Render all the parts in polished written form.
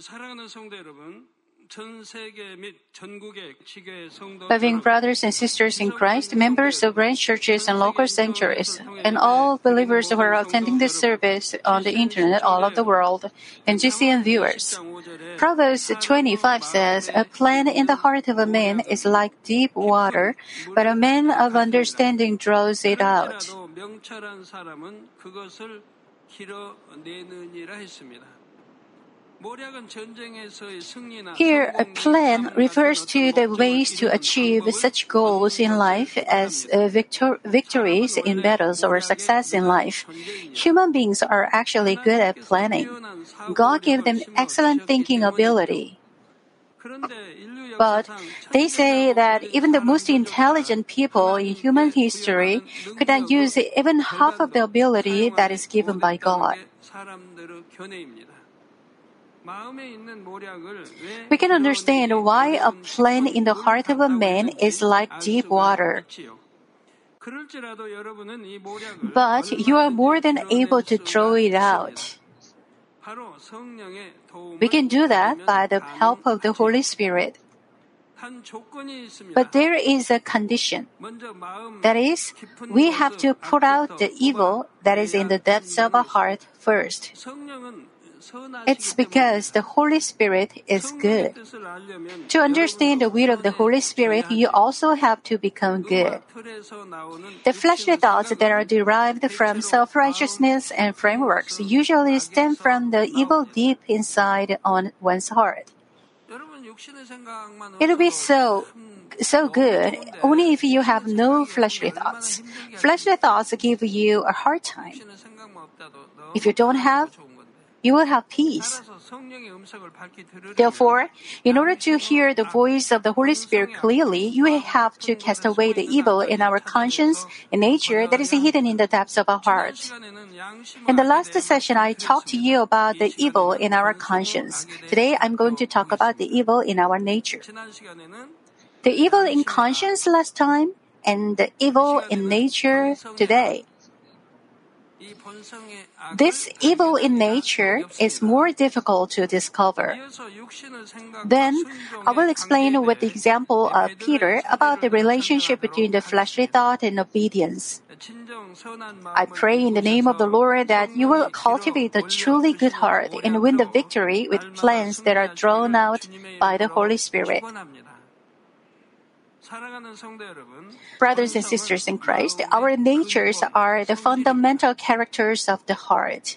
사랑하는 성도 여러분, loving brothers and sisters in Christ, members of branch churches and local sanctuaries, and all believers who are attending this service on the internet all over the world, and GCN viewers. Proverbs 25 says, "A plan in the heart of a man is like deep water, but a man of understanding draws it out." Here, a plan refers to the ways to achieve such goals in life as victories in battles or success in life. Human beings are actually good at planning. God gave them excellent thinking ability. But they say that even the most intelligent people in human history could not use even half of the ability that is given by God. We can understand why a plan in the heart of a man is like deep water. But you are more than able to throw it out. We can do that by the help of the Holy Spirit. But there is a condition. That is, we have to put out the evil that is in the depths of our heart first. It's because the Holy Spirit is good. To understand the will of the Holy Spirit, you also have to become good. The fleshly thoughts that are derived from self-righteousness and frameworks usually stem from the evil deep inside on one's heart. It'll be so good only if you have no fleshly thoughts. Fleshly thoughts give you a hard time. If you don't have, you will have peace. Therefore, in order to hear the voice of the Holy Spirit clearly, you have to cast away the evil in our conscience and nature that is hidden in the depths of our hearts. In the last session, I talked to you about the evil in our conscience. Today, I'm going to talk about the evil in our nature. The evil in conscience last time and the evil in nature today. This evil in nature is more difficult to discover. Then, I will explain with the example of Peter about the relationship between the fleshly thought and obedience. I pray in the name of the Lord that you will cultivate a truly good heart and win the victory with plans that are drawn out by the Holy Spirit. Brothers and sisters in Christ, our natures are the fundamental characters of the heart.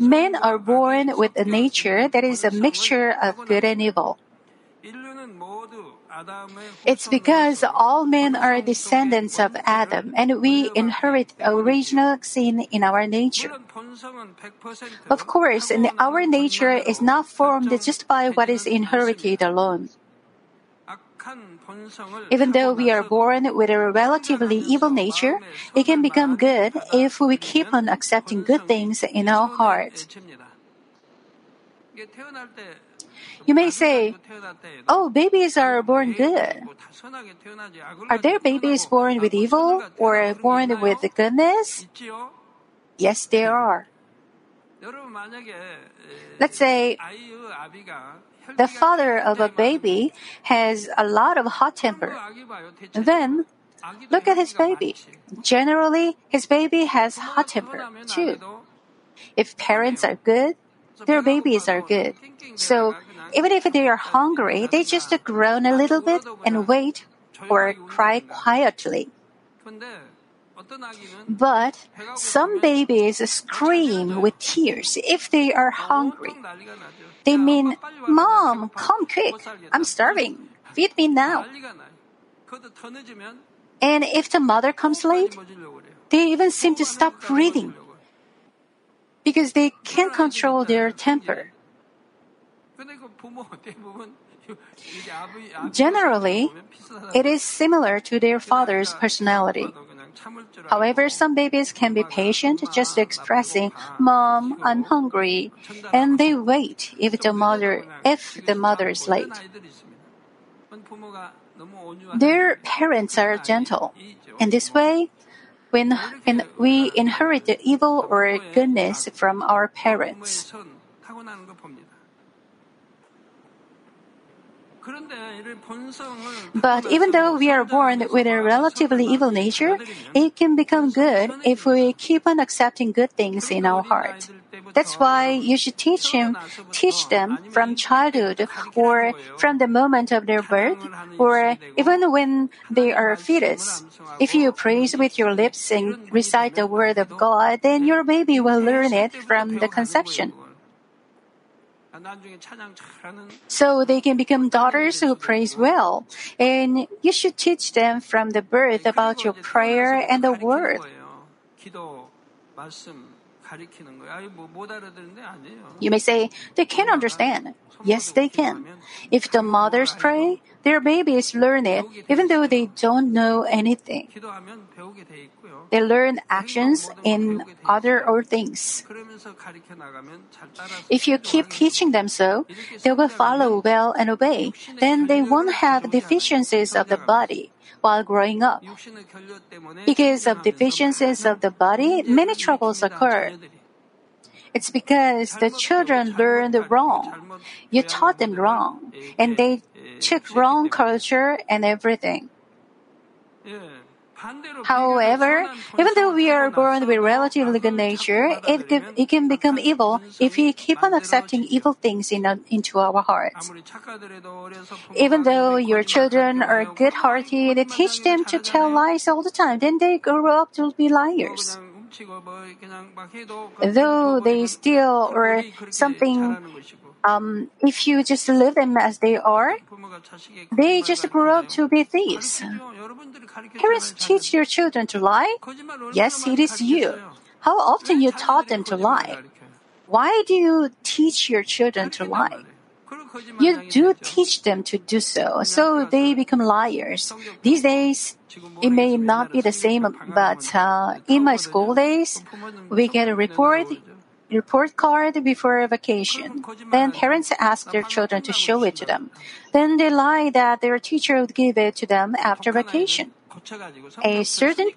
Men are born with a nature that is a mixture of good and evil. It's because all men are descendants of Adam, and we inherit original sin in our nature. Of course, our nature is not formed just by what is inherited alone. Even though we are born with a relatively evil nature, it can become good if we keep on accepting good things in our heart. You may say, "Oh, babies are born good. Are there babies born with evil or born with goodness?" Yes, there are. Let's say the father of a baby has a lot of hot temper. Then, look at his baby. Generally, his baby has hot temper, too. If parents are good, their babies are good. So, even if they are hungry, they just groan a little bit and wait or cry quietly. But some babies scream with tears if they are hungry. They mean, "Mom, come quick. I'm starving. Feed me now." And if the mother comes late, they even seem to stop breathing because they can't control their temper. Generally, it is similar to their father's personality. However, some babies can be patient, just expressing, "Mom, I'm hungry," and they wait if the mother is late. Their parents are gentle. In this way, when we inherit the evil or goodness from our parents, 타고나는 거 봅니다. But even though we are born with a relatively evil nature, it can become good if we keep on accepting good things in our heart. That's why you should teach them from childhood or from the moment of their birth or even when they are a fetus. If you praise with your lips and recite the word of God, then your baby will learn it from the conception. So they can become daughters who praise well, and you should teach them from the birth about your prayer and the word. You may say, they can't understand. Yes, they can. If the mothers pray, their babies learn it, even though they don't know anything. They learn actions in other or things. If you keep teaching them so, they will follow well and obey. Then they won't have deficiencies of the body while growing up. Because of deficiencies of the body, many troubles occur. It's because the children learned wrong. You taught them wrong, and they took wrong culture and everything. However, even though we are born with relatively good nature, it can become evil if we keep on accepting evil things into our hearts. Even though your children are good-hearted, they teach them to tell lies all the time, then they grow up to be liars. Though they steal or something, if you just leave them as they are, they just grow up to be thieves. Parents teach your children to lie? Yes, it is you. How often you taught them to lie? Why do you teach your children to lie? You do teach them to do so, so they become liars. These days, it may not be the same, but in my school days, we get a report card before vacation. Then parents ask their children to show it to them. Then they lie that their teacher would give it to them after vacation. A student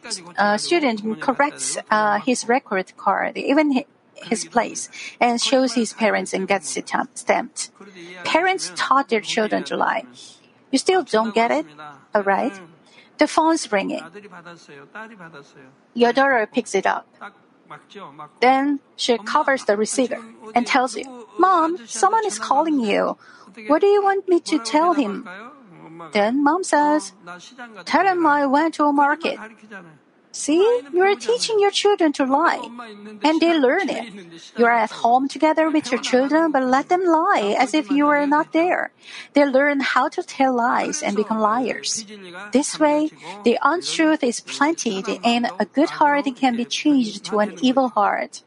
corrects his record card, even his place, and shows his parents and gets it stamped. Parents taught their children to lie. You still don't get it? All right. The phone's ringing. Your daughter picks it up. Then she covers the receiver and tells you, Mom, someone is calling you. What do you want me to tell him? Then Mom says, tell him I went to a market. See, you are teaching your children to lie, and they learn it. You are at home together with your children, but let them lie as if you were not there. They learn how to tell lies and become liars. This way, the untruth is planted, and a good heart can be changed to an evil heart.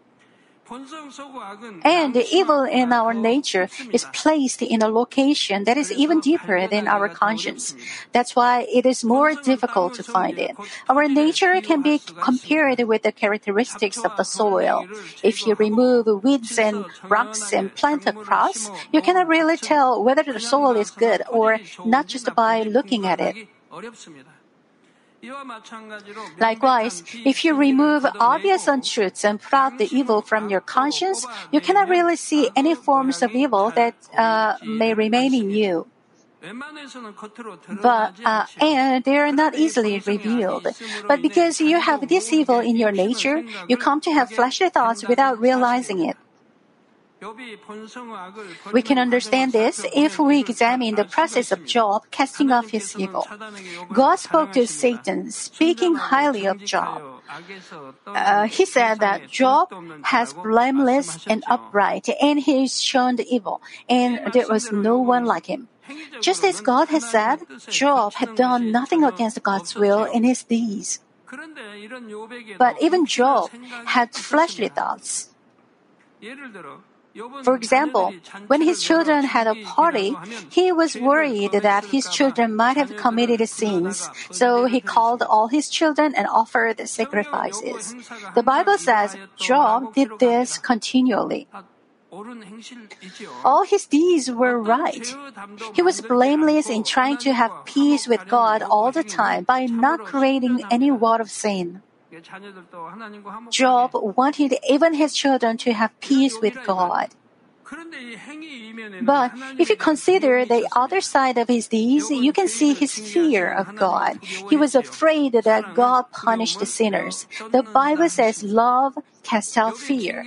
And the evil in our nature is placed in a location that is even deeper than our conscience. That's why it is more difficult to find it. Our nature can be compared with the characteristics of the soil. If you remove weeds and rocks and plant a crop, you cannot really tell whether the soil is good or not just by looking at it. Likewise, if you remove obvious untruths and put out the evil from your conscience, you cannot really see any forms of evil that may remain in you. But they are not easily revealed. But because you have this evil in your nature, you come to have fleshly thoughts without realizing it. We can understand this if we examine the process of Job casting off his evil. God spoke to Satan, speaking highly of Job. He said that Job has blameless and upright, and he is shunned evil, and there was no one like him. Just as God had said, Job had done nothing against God's will in his deeds. But even Job had fleshly thoughts. For example, when his children had a party, he was worried that his children might have committed sins, so he called all his children and offered sacrifices. The Bible says Job did this continually. All his deeds were right. He was blameless in trying to have peace with God all the time by not creating any word of sin. Job wanted even his children to have peace with God. But if you consider the other side of his deeds, you can see his fear of God. He was afraid that God punished sinners. The Bible says love casts out fear.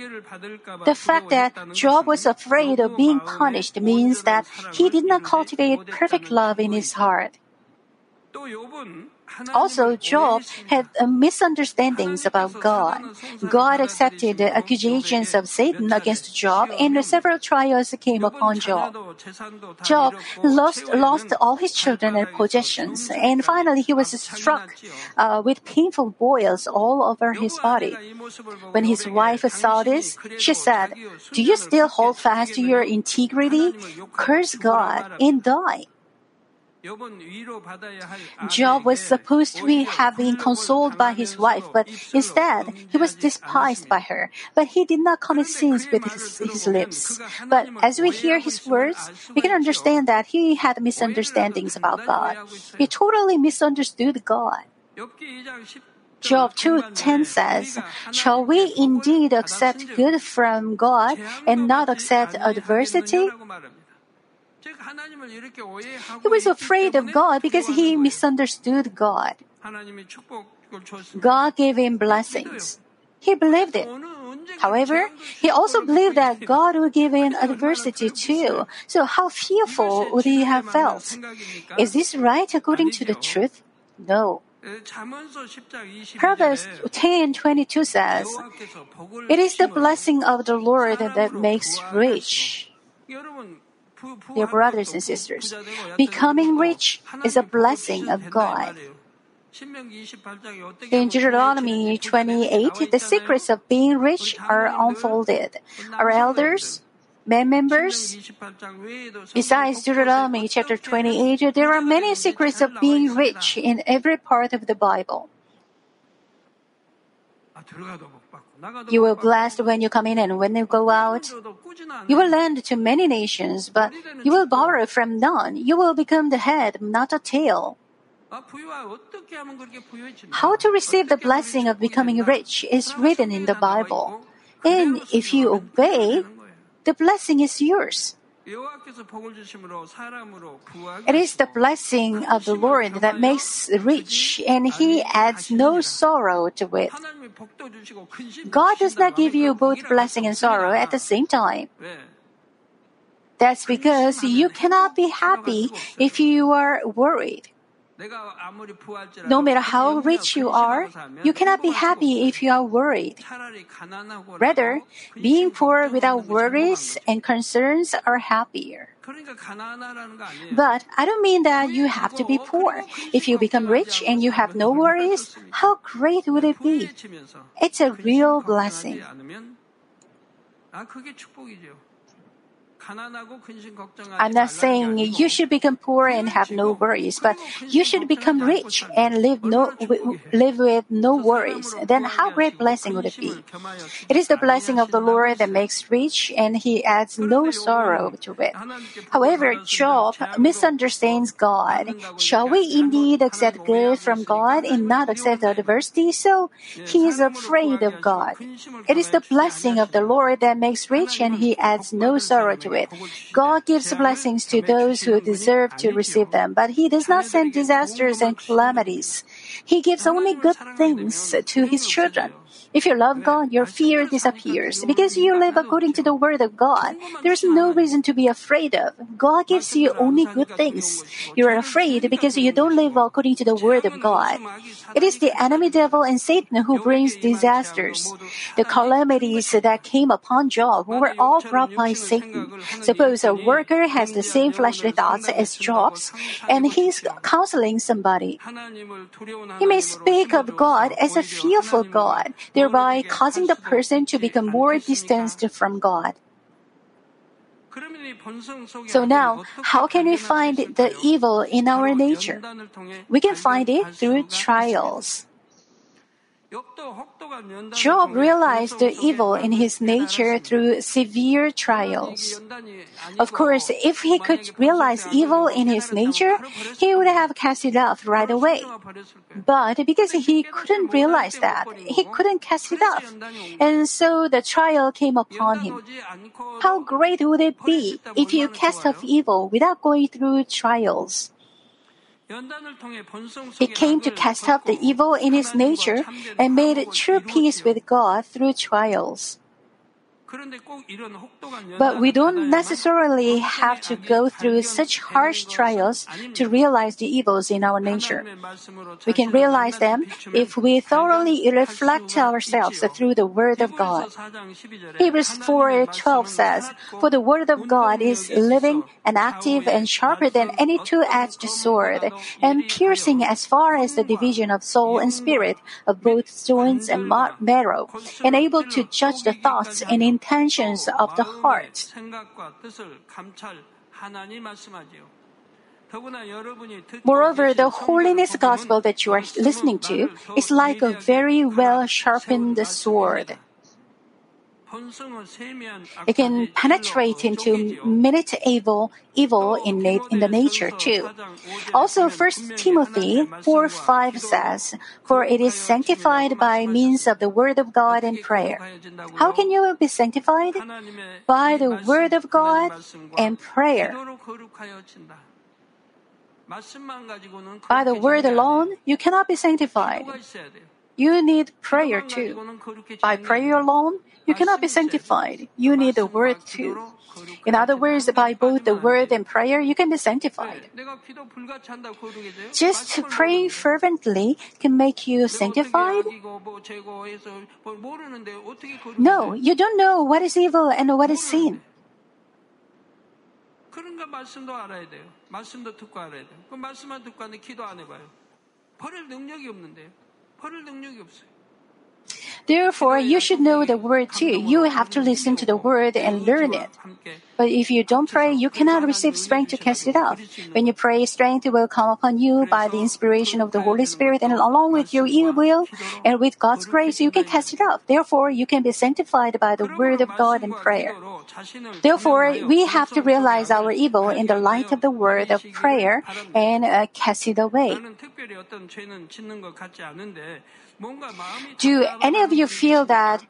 The fact that Job was afraid of being punished means that he did not cultivate perfect love in his heart. Also, Job had misunderstandings about God. God accepted the accusations of Satan against Job, and several trials came upon Job. Job lost all his children and possessions, and finally he was struck with painful boils all over his body. When his wife saw this, she said, "Do you still hold fast to your integrity? Curse God and die." Job was supposed to have been consoled by his wife, but instead, he was despised by her. But he did not commit sins with his lips. But as we hear his words, we can understand that he had misunderstandings about God. He totally misunderstood God. Job 2:10 says, "Shall we indeed accept good from God and not accept adversity?" He was afraid of God because he misunderstood God. God gave him blessings. He believed it. However, he also believed that God would give him adversity too. So how fearful would he have felt? Is this right according to the truth? No. Proverbs 10:22 says, "It is the blessing of the Lord that makes rich." Dear brothers and sisters, becoming rich is a blessing of God. In Deuteronomy 28, the secrets of being rich are unfolded. Our elders, members, besides Deuteronomy chapter 28, there are many secrets of being rich in every part of the Bible. You will be blessed when you come in and when you go out. You will lend to many nations, but you will borrow from none. You will become the head, not the tail. How to receive the blessing of becoming rich is written in the Bible. And if you obey, the blessing is yours. It is the blessing of the Lord that makes rich, and He adds no sorrow to it. God does not give you both blessing and sorrow at the same time. That's because you cannot be happy if you are worried. No matter how rich you are, you cannot be happy if you are worried. Rather, being poor without worries and concerns are happier. But I don't mean that you have to be poor. If you become rich and you have no worries, how great would it be? It's a real blessing. I'm not saying you should become poor and have no worries, but you should become rich and live with no worries. Then how great blessing would it be? It is the blessing of the Lord that makes rich, and He adds no sorrow to it. However, Job misunderstands God. Shall we indeed accept good from God and not accept adversity? So he is afraid of God. It is the blessing of the Lord that makes rich, and He adds no sorrow to it. God gives blessings to those who deserve to receive them, but He does not send disasters and calamities. He gives only good things to His children. If you love God, your fear disappears. Because you live according to the Word of God, there is no reason to be afraid of. God gives you only good things. You are afraid because you don't live according to the Word of God. It is the enemy devil and Satan who brings disasters. The calamities that came upon Job were all brought by Satan. Suppose a worker has the same fleshly thoughts as Job's, and he is counseling somebody. He may speak of God as a fearful God, thereby causing the person to become more distanced from God. So now, how can we find the evil in our nature? We can find it through trials. Job realized the evil in his nature through severe trials. Of course, if he could realize evil in his nature, he would have cast it off right away. But because he couldn't realize that, he couldn't cast it off. And so the trial came upon him. How great would it be if you cast off evil without going through trials? It came to cast off the evil in his nature and made true peace with God through trials. But we don't necessarily have to go through such harsh trials to realize the evils in our nature. We can realize them if we thoroughly reflect ourselves through the Word of God. Hebrews 4:12 says, "For the Word of God is living and active and sharper than any two-edged sword, and piercing as far as the division of soul and spirit, of both joints and marrow, and able to judge the thoughts and intentions of the heart." Moreover, the holiness gospel that you are listening to is like a very well-sharpened sword. It can penetrate into minute evil in the nature too. Also, 1 Timothy 4:5 says, "For it is sanctified by means of the word of God and prayer." How can you be sanctified? By the word of God and prayer. By the word alone, you cannot be sanctified. You need prayer too. By prayer alone, you cannot be sanctified. You need the word too. In other words, by both the word and prayer, you can be sanctified. Just praying fervently can make you sanctified? No, you don't know what is evil and what is sin. Therefore, you should know the word too. You have to listen to the word and learn it. But if you don't pray, you cannot receive strength to cast it out. When you pray, strength will come upon you by the inspiration of the Holy Spirit, and along with your ill will and with God's grace, you can cast it out. Therefore, you can be sanctified by the word of God and prayer. Therefore, we have to realize our evil in the light of the word of prayer and cast it away. Do any of you feel that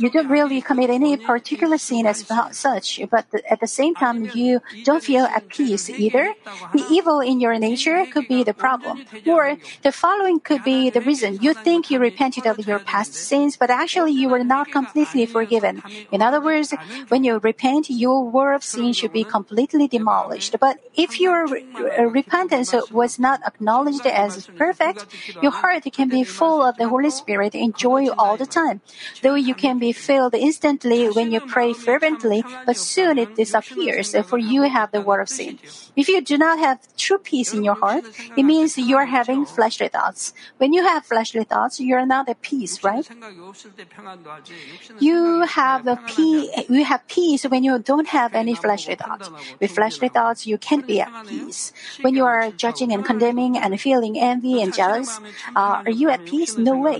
you don't really commit any particular sin as such, but at the same time you don't feel at peace either? The evil in your nature could be the problem. Or the following could be the reason. You think you repented of your past sins, but actually you were not completely forgiven. In other words, when you repent, your war of sin should be completely demolished. But if your repentance was not acknowledged as perfect, your heart can be full of the Holy Spirit and joy all the time. Though you can be filled instantly when you pray fervently, but soon it disappears, for you have the word of sin. If you do not have true peace in your heart, it means you are having fleshly thoughts. When you have fleshly thoughts, you are not at peace, right? You have peace when you don't have any fleshly thoughts. With fleshly thoughts, you can't be at peace. When you are judging and condemning and feeling envy and jealous, are you at peace? No way.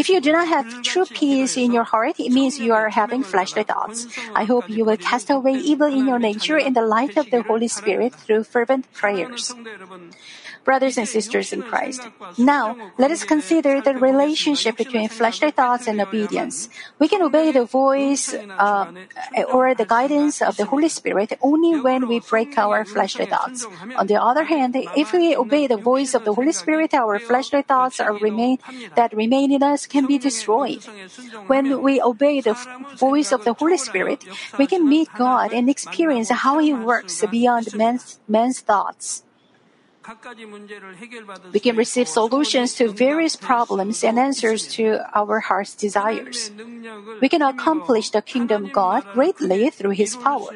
If you do not have true peace in your heart, it means you are having fleshly thoughts. I hope you will cast away evil in your nature in the light of the Holy Spirit through fervent prayers. Brothers and sisters in Christ, now let us consider the relationship between fleshly thoughts and obedience. We can obey the voice or the guidance of the Holy Spirit only when we break our fleshly thoughts. On the other hand, if we obey the voice of the Holy Spirit, our fleshly thoughts that remain in us can be destroyed. When we obey the voice of the Holy Spirit, we can meet God and experience how He works beyond man's thoughts. We can receive solutions to various problems and answers to our heart's desires. We can accomplish the kingdom of God greatly through His power.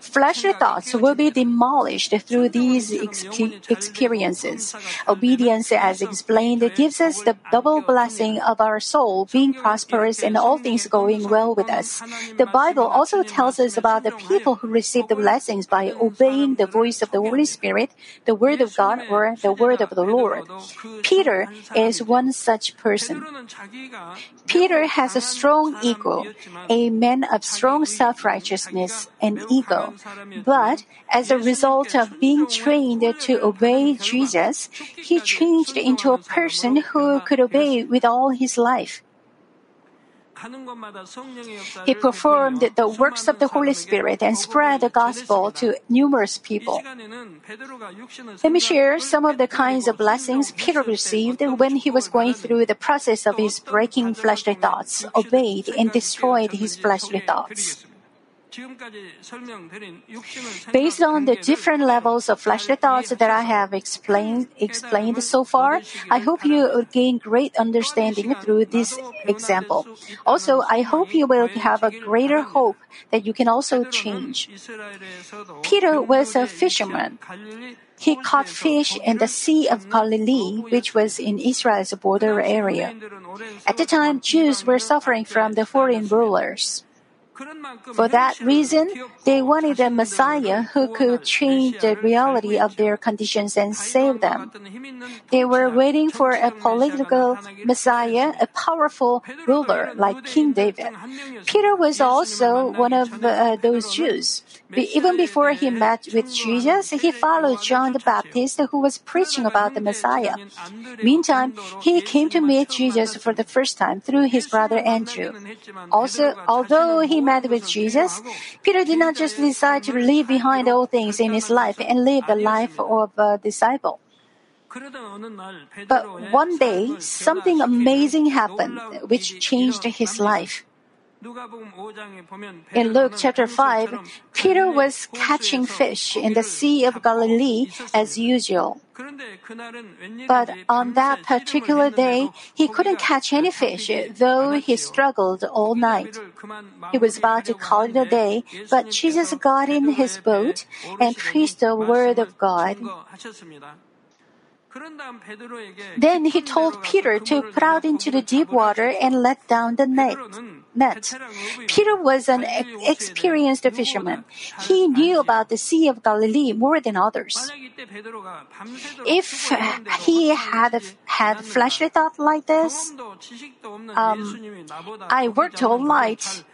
Fleshly thoughts will be demolished through these experiences. Obedience, as explained, gives us the double blessing of our soul being prosperous and all things going well with us. The Bible also tells us about the people who receive the blessings by obeying the voice of the Holy Spirit, the Word of God, or the Word of the Lord. Peter is one such person. Peter has a strong ego, a man of strong self-righteousness and ego. But as a result of being trained to obey Jesus, he changed into a person who could obey with all his life. He performed the works of the Holy Spirit and spread the gospel to numerous people. Let me share some of the kinds of blessings Peter received when he was going through the process of his breaking fleshly thoughts, obeyed and destroyed his fleshly thoughts. Based on the different levels of fleshly thoughts that I have explained so far, I hope you gain great understanding through this example. Also, I hope you will have a greater hope that you can also change. Peter was a fisherman. He caught fish in the Sea of Galilee, which was in Israel's border area. At the time, Jews were suffering from the foreign rulers. For that reason, they wanted a Messiah who could change the reality of their conditions and save them. They were waiting for a political Messiah, a powerful ruler like King David. Peter was also one of those Jews. Even before he met with Jesus, he followed John the Baptist, who was preaching about the Messiah. Meantime, he came to meet Jesus for the first time through his brother Andrew. Also, although he met with Jesus, Peter did not just decide to leave behind all things in his life and live the life of a disciple. But one day, something amazing happened, which changed his life. In Luke chapter 5, Peter was catching fish in the Sea of Galilee as usual. But on that particular day, he couldn't catch any fish, though he struggled all night. He was about to call it a day, but Jesus got in his boat and preached the word of God. Then he told Peter to put out into the deep water and let down the net. Peter was an experienced fisherman. He knew about the Sea of Galilee more than others. If he had fleshly thought like this, I worked all night,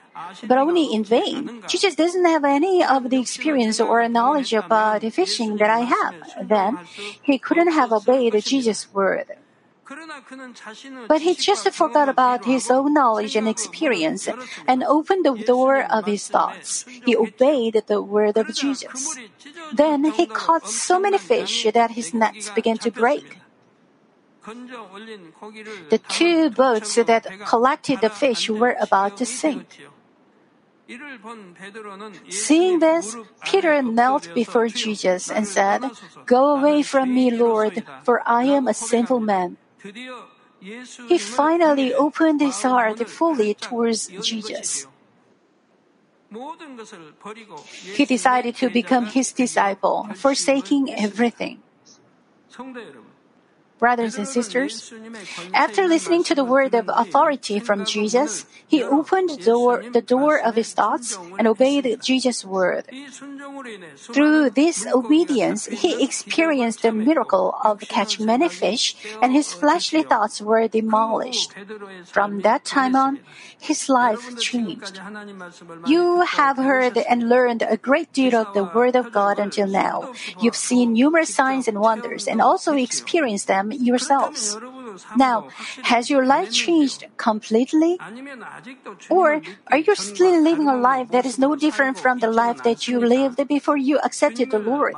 but only in vain. Jesus doesn't have any of the experience or knowledge about fishing that I have. Then he couldn't have obeyed Jesus' word. But he just forgot about his own knowledge and experience and opened the door of his thoughts. He obeyed the word of Jesus. Then he caught so many fish that his nets began to break. The two boats that collected the fish were about to sink. Seeing this, Peter knelt before Jesus and said, "Go away from me, Lord, for I am a sinful man." He finally opened his heart fully towards Jesus. He decided to become his disciple, forsaking everything. Brothers and sisters, after listening to the word of authority from Jesus, he opened the door of his thoughts and obeyed Jesus' word. Through this obedience, he experienced the miracle of catching many fish, and his fleshly thoughts were demolished. From that time on, his life changed. You have heard and learned a great deal of the word of God until now. You've seen numerous signs and wonders, and also experienced them yourselves. Now, has your life changed completely? Or are you still living a life that is no different from the life that you lived before you accepted the Lord?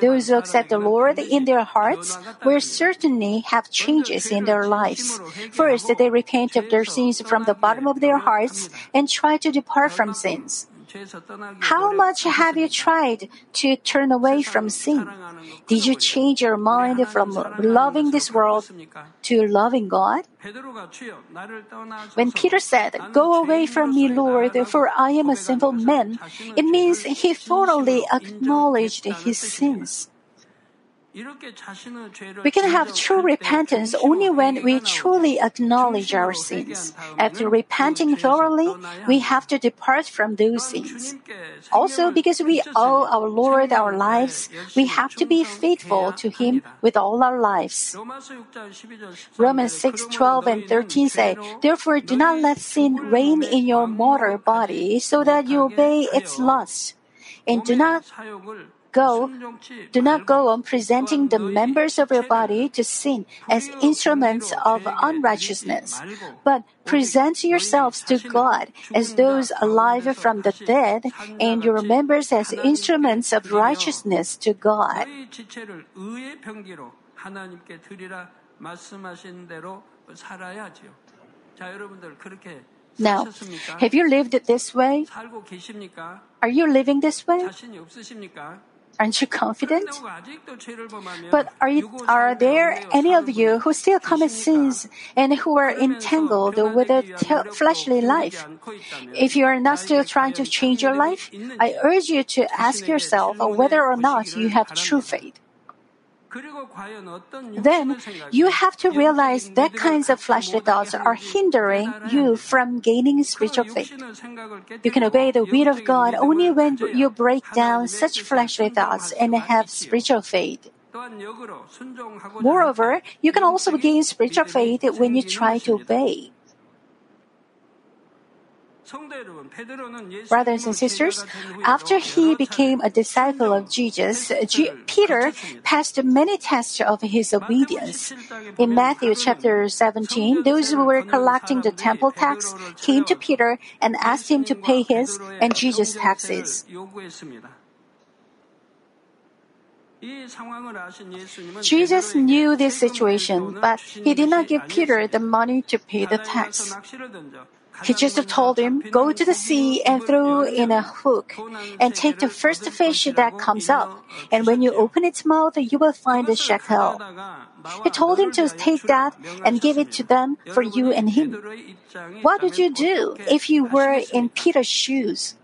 Those who accept the Lord in their hearts will certainly have changes in their lives. First, they repent of their sins from the bottom of their hearts and try to depart from sins. How much have you tried to turn away from sin? Did you change your mind from loving this world to loving God? When Peter said, "Go away from me, Lord, for I am a sinful man," it means he thoroughly acknowledged his sins. We can have true repentance only when we truly acknowledge our sins. After repenting thoroughly, we have to depart from those sins. Also, because we owe our Lord our lives, we have to be faithful to Him with all our lives. Romans 6:12 and 13 say, "Therefore do not let sin reign in your mortal body so that you obey its lusts. And do not go on presenting the members of your body to sin as instruments of unrighteousness, but present yourselves to God as those alive from the dead, and your members as instruments of righteousness to God." Now, have you lived this way? Are you living this way? Aren't you confident? But are there any of you who still commit sins and who are entangled with a fleshly life? If you are not still trying to change your life, I urge you to ask yourself whether or not you have true faith. Then you have to realize that kinds of fleshly thoughts are hindering you from gaining spiritual faith. You can obey the will of God only when you break down such fleshly thoughts and have spiritual faith. Moreover, you can also gain spiritual faith when you try to obey. Brothers and sisters, after he became a disciple of Jesus, Peter passed many tests of his obedience. In Matthew chapter 17, those who were collecting the temple tax came to Peter and asked him to pay his and Jesus' taxes. Jesus knew this situation, but he did not give Peter the money to pay the tax. He just told him, "Go to the sea and throw in a hook, and take the first fish that comes up, and when you open its mouth, you will find a shekel." He told him to take that and give it to them for you and him. What would you do if you were in Peter's shoes?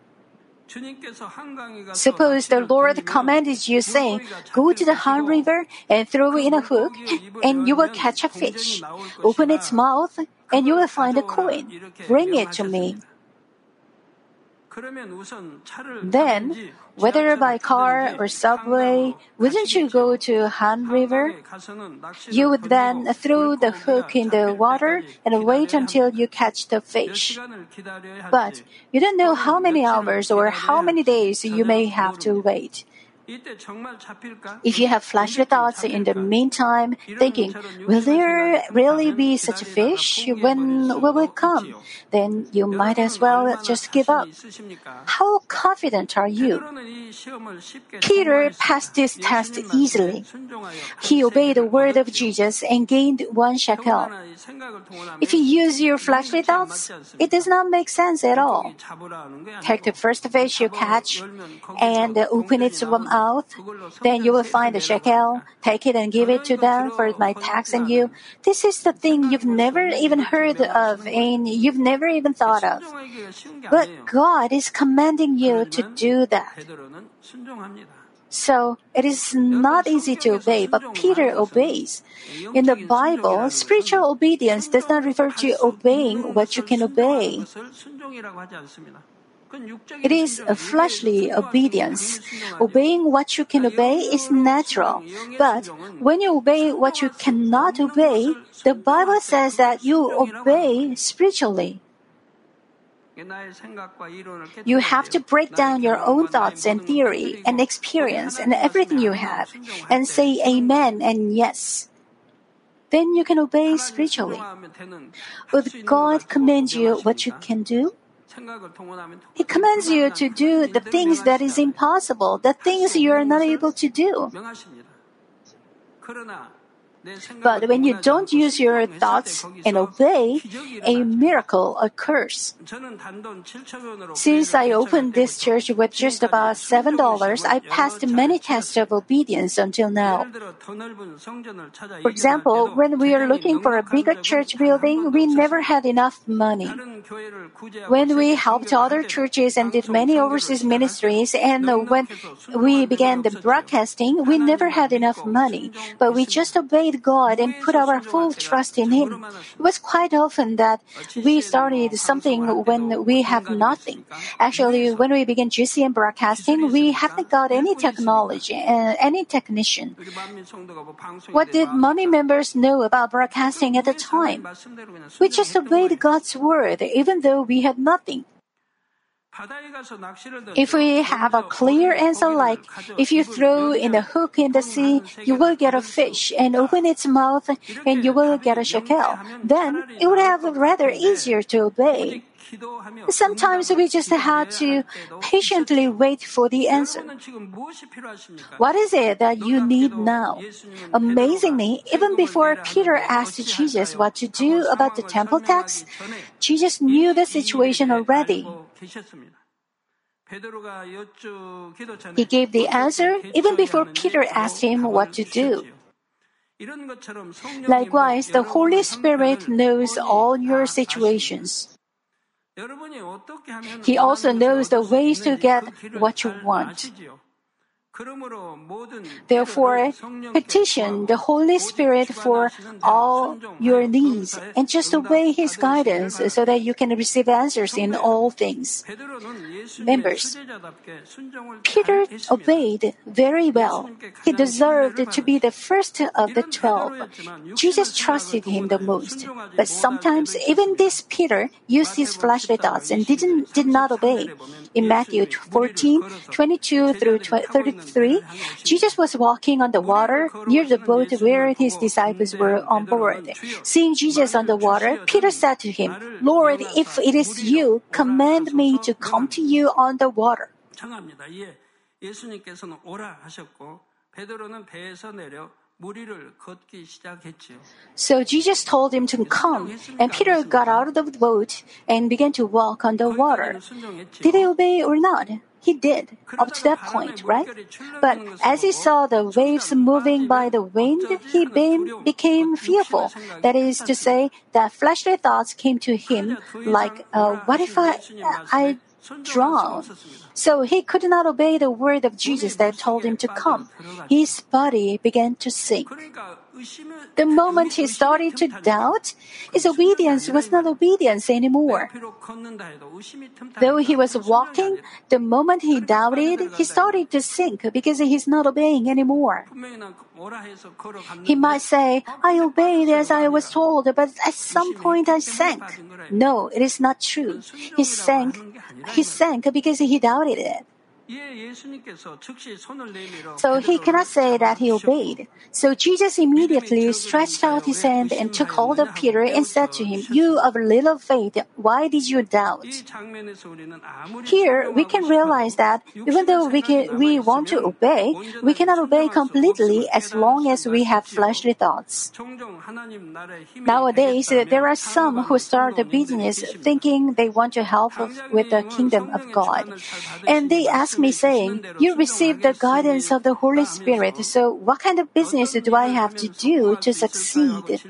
Suppose the Lord commanded you, saying, "Go to the Han River and throw in a hook, and you will catch a fish. Open its mouth, and you will find a coin. Bring it to me." Then, whether by car or subway, wouldn't you go to Han River? You would then throw the hook in the water and wait until you catch the fish. But you don't know how many hours or how many days you may have to wait. If you have fleshly thoughts in the meantime, thinking, "Will there really be such a fish? When will it come?" then you might as well just give up. How confident are you? Peter passed this test easily. He obeyed the word of Jesus and gained one shekel. If you use your fleshly thoughts, it does not make sense at all. Take the first fish you catch and open its mouth. Then you will find a shekel, take it and give it to them for my tax and you. This is the thing you've never even heard of and you've never even thought of. But God is commanding you to do that. So it is not easy to obey, but Peter obeys. In the Bible, spiritual obedience does not refer to obeying what you can obey. It is a fleshly obedience. Obeying what you can obey is natural. But when you obey what you cannot obey, the Bible says that you obey spiritually. You have to break down your own thoughts and theory and experience and everything you have and say amen and yes. Then you can obey spiritually. Would God command you what you can do? He commands you to do the things that is impossible, the things you are not able to do. But when you don't use your thoughts and obey, a miracle occurs. Since I opened this church with just about $7, I passed many tests of obedience until now. For example, when we are looking for a bigger church building, we never had enough money. When we helped other churches and did many overseas ministries, and when we began the broadcasting, we never had enough money. But we just obeyed God and put our full trust in Him. It was quite often that we started something when we have nothing. Actually, when we began GCN broadcasting, we haven't got any technology, any technician. What did mommy members know about broadcasting at the time? We just obeyed God's word, even though we had nothing. If we have a clear answer like, if you throw in a hook in the sea, you will get a fish, and open its mouth, and you will get a shekel, then it would have rather easier to obey. Sometimes we just had to patiently wait for the answer. What is it that you need now? Amazingly, even before Peter asked Jesus what to do about the temple tax, Jesus knew the situation already. He gave the answer even before Peter asked him what to do. Likewise, the Holy Spirit knows all your situations. He also knows the ways to get what you want. Therefore, petition the Holy Spirit for all your needs and just obey His guidance so that you can receive answers in all things. Members, Peter obeyed very well. He deserved to be the first of the 12. Jesus trusted him the most. But sometimes even this Peter used his fleshly thoughts and did not obey. In Matthew 14:22-33, Jesus was walking on the water near the boat where his disciples were on board. Seeing Jesus on the water, Peter said to him, "Lord, if it is you, command me to come to you on the water." So Jesus told him to come, and Peter got out of the boat and began to walk on the water. Did he obey or not? He did, up to that point, right? But as he saw the waves moving by the wind, he became fearful. That is to say, that fleshly thoughts came to him like, what if I drown? So he could not obey the word of Jesus that told him to come. His body began to sink. The moment he started to doubt, his obedience was not obedience anymore. Though he was walking, the moment he doubted, he started to sink because he's not obeying anymore. He might say, "I obeyed as I was told, but at some point I sank." No, it is not true. He sank because he doubted it. So he cannot say that he obeyed. So Jesus immediately stretched out his hand and took hold of Peter and said to him, "You of little faith, why did you doubt?" Here we can realize that even though we want to obey, we cannot obey completely as long as we have fleshly thoughts. Nowadays, there are some who start a business thinking they want to help with the kingdom of God. And they ask me saying, "You received the guidance of the Holy Spirit, so what kind of business do I have to do to succeed?"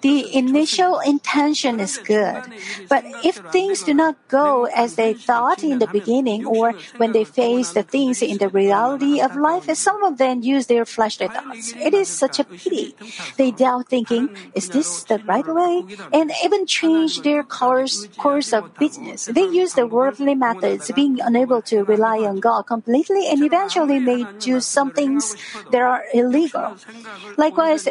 The initial intention is good, but if things do not go as they thought in the beginning or when they face the things in the reality of life, some of them use their fleshly thoughts. It is such a pity. They doubt thinking, "Is this the right way?" and even change their course of business. They use the worldly methods, being unable to rely on God completely, and eventually they do some things that are illegal. Likewise,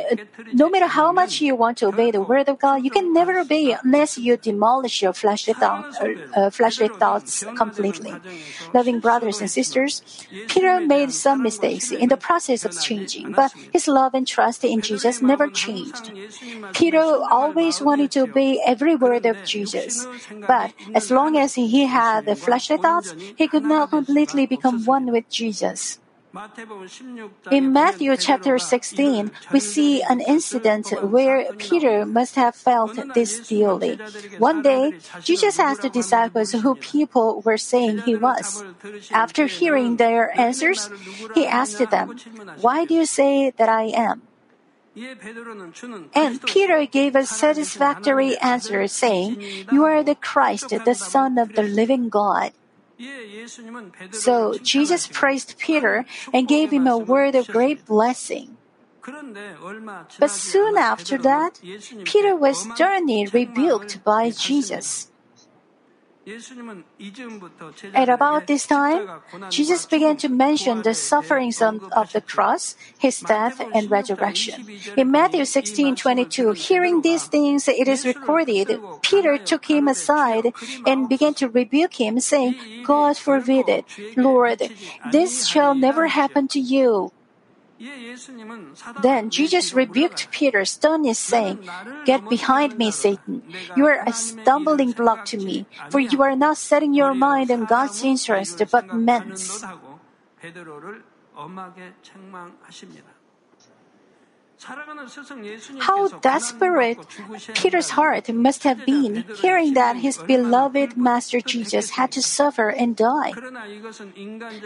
no matter how much you want to obey the word of God, you can never obey unless you demolish your fleshly thoughts completely. Loving brothers and sisters, Peter made some mistakes in the process of changing, but his love and trust in Jesus never changed. Peter always wanted to obey every word of Jesus, but as long as he had the fleshly thoughts, he could not completely become one with Jesus. In Matthew chapter 16, we see an incident where Peter must have felt this deeply. One day, Jesus asked the disciples who people were saying he was. After hearing their answers, he asked them, "Why do you say that I am?" And Peter gave a satisfactory answer, saying, "You are the Christ, the Son of the living God." So Jesus praised Peter and gave him a word of great blessing. But soon after that, Peter was sternly rebuked by Jesus. At about this time, Jesus began to mention the sufferings of the cross, his death, and resurrection. In Matthew 16:22, hearing these things, it is recorded, Peter took him aside and began to rebuke him, saying, "God forbid it, Lord, this shall never happen to you." Then Jesus rebuked Peter sternly, saying, "Get behind me, Satan. You are a stumbling block to me, for you are not setting your mind on God's interest, but men's." How desperate Peter's heart must have been, hearing that his beloved Master Jesus had to suffer and die.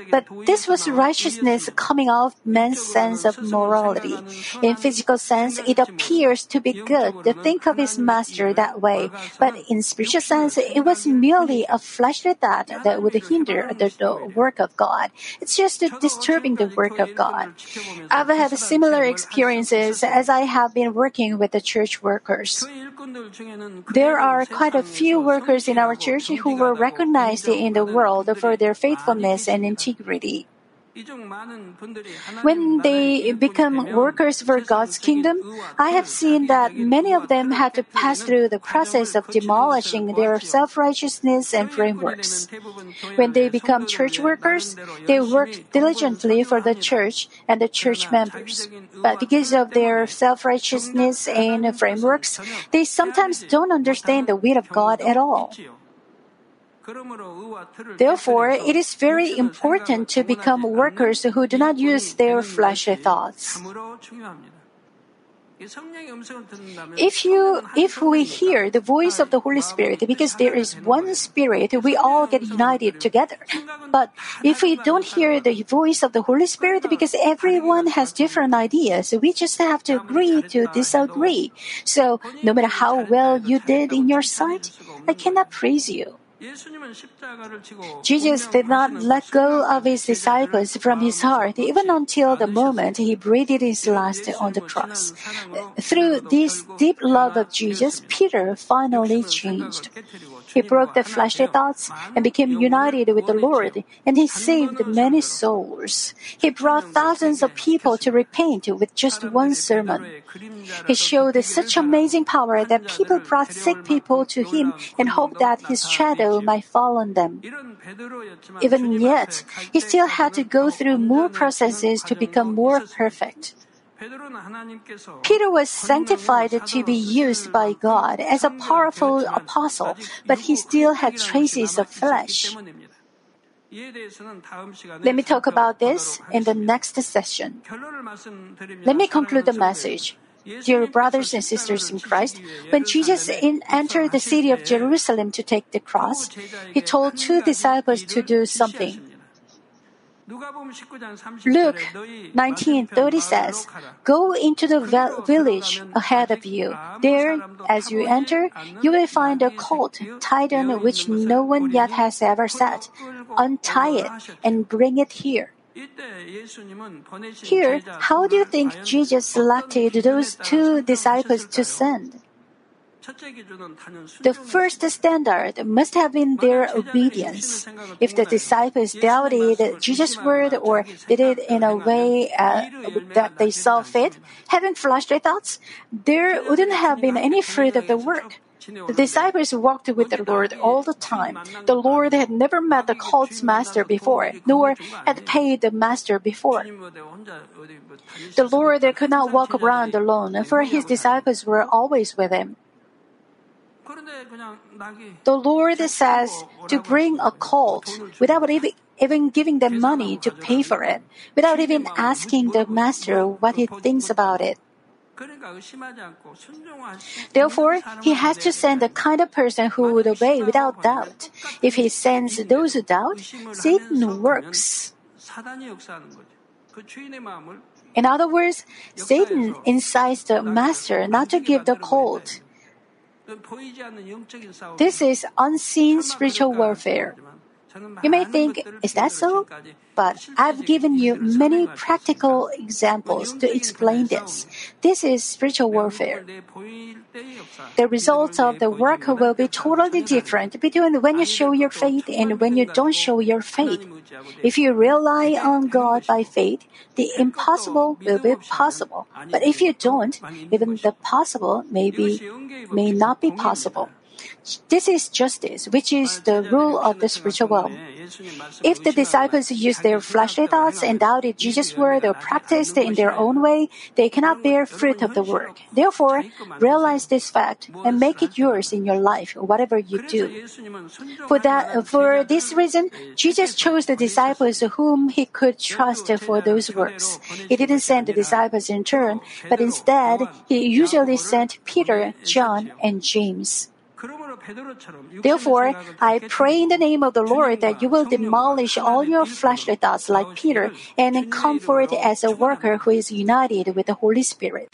But this was righteousness coming out of man's sense of morality. In physical sense, it appears to be good to think of his Master that way, but in spiritual sense, it was merely a fleshly thought that would hinder the work of God. It's just disturbing the work of God. I've had similar experiences as I have been working with the church workers. There are quite a few workers in our church who were recognized in the world for their faithfulness and integrity. When they become workers for God's kingdom, I have seen that many of them had to pass through the process of demolishing their self-righteousness and frameworks. When they become church workers, they work diligently for the church and the church members. But because of their self-righteousness and frameworks, they sometimes don't understand the will of God at all. Therefore, it is very important to become workers who do not use their fleshly thoughts. If we hear the voice of the Holy Spirit, because there is one Spirit, we all get united together. But if we don't hear the voice of the Holy Spirit, because everyone has different ideas, we just have to agree to disagree. So, no matter how well you did in your sight, I cannot praise you. Jesus did not let go of his disciples from his heart even until the moment he breathed his last on the cross. Through this deep love of Jesus, Peter finally changed. He broke the fleshly thoughts and became united with the Lord, and he saved many souls. He brought thousands of people to repent with just one sermon. He showed such amazing power that people brought sick people to him and hoped that his shadow might fall on them. Even yet, he still had to go through more processes to become more perfect. Peter was sanctified to be used by God as a powerful apostle, but he still had traces of flesh. Let me talk about this in the next session. Let me conclude the message. Dear brothers and sisters in Christ, when Jesus entered the city of Jerusalem to take the cross, he told two disciples to do something. Luke 19:30 says, "Go into the village ahead of you. There, as you enter, you will find a colt tied on which no one yet has ever sat. Untie it and bring it here." Here, how do you think Jesus selected those two disciples to send? The first standard must have been their obedience. If the disciples doubted Jesus' word or did it in a way that they saw fit, having fleshly thoughts, there wouldn't have been any fruit of the work. The disciples walked with the Lord all the time. The Lord had never met the cult's master before, nor had paid the master before. The Lord could not walk around alone, for his disciples were always with him. The Lord says to bring a colt without even giving them money to pay for it, without even asking the master what he thinks about it. Therefore, he has to send the kind of person who would obey without doubt. If he sends those who doubt, Satan works. In other words, Satan incites the master not to give the colt. This is unseen spiritual warfare. You may think, is that so? But I've given you many practical examples to explain this. This is spiritual warfare. The results of the work will be totally different between when you show your faith and when you don't show your faith. If you rely on God by faith, the impossible will be possible. But if you don't, even the possible may not be possible. This is justice, which is the rule of the spiritual realm. If the disciples used their fleshly thoughts and doubted Jesus' word or practiced in their own way, they cannot bear fruit of the work. Therefore, realize this fact and make it yours in your life, whatever you do. For this reason, Jesus chose the disciples whom he could trust for those works. He didn't send the disciples in turn, but instead, he usually sent Peter, John, and James. Therefore, I pray in the name of the Lord that you will demolish all your fleshly thoughts like Peter and come forth as a worker who is united with the Holy Spirit.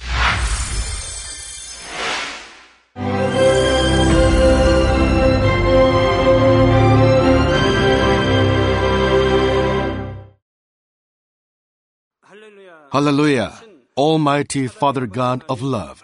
Hallelujah! Almighty Father God of love,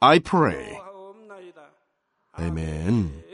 I pray. Amen.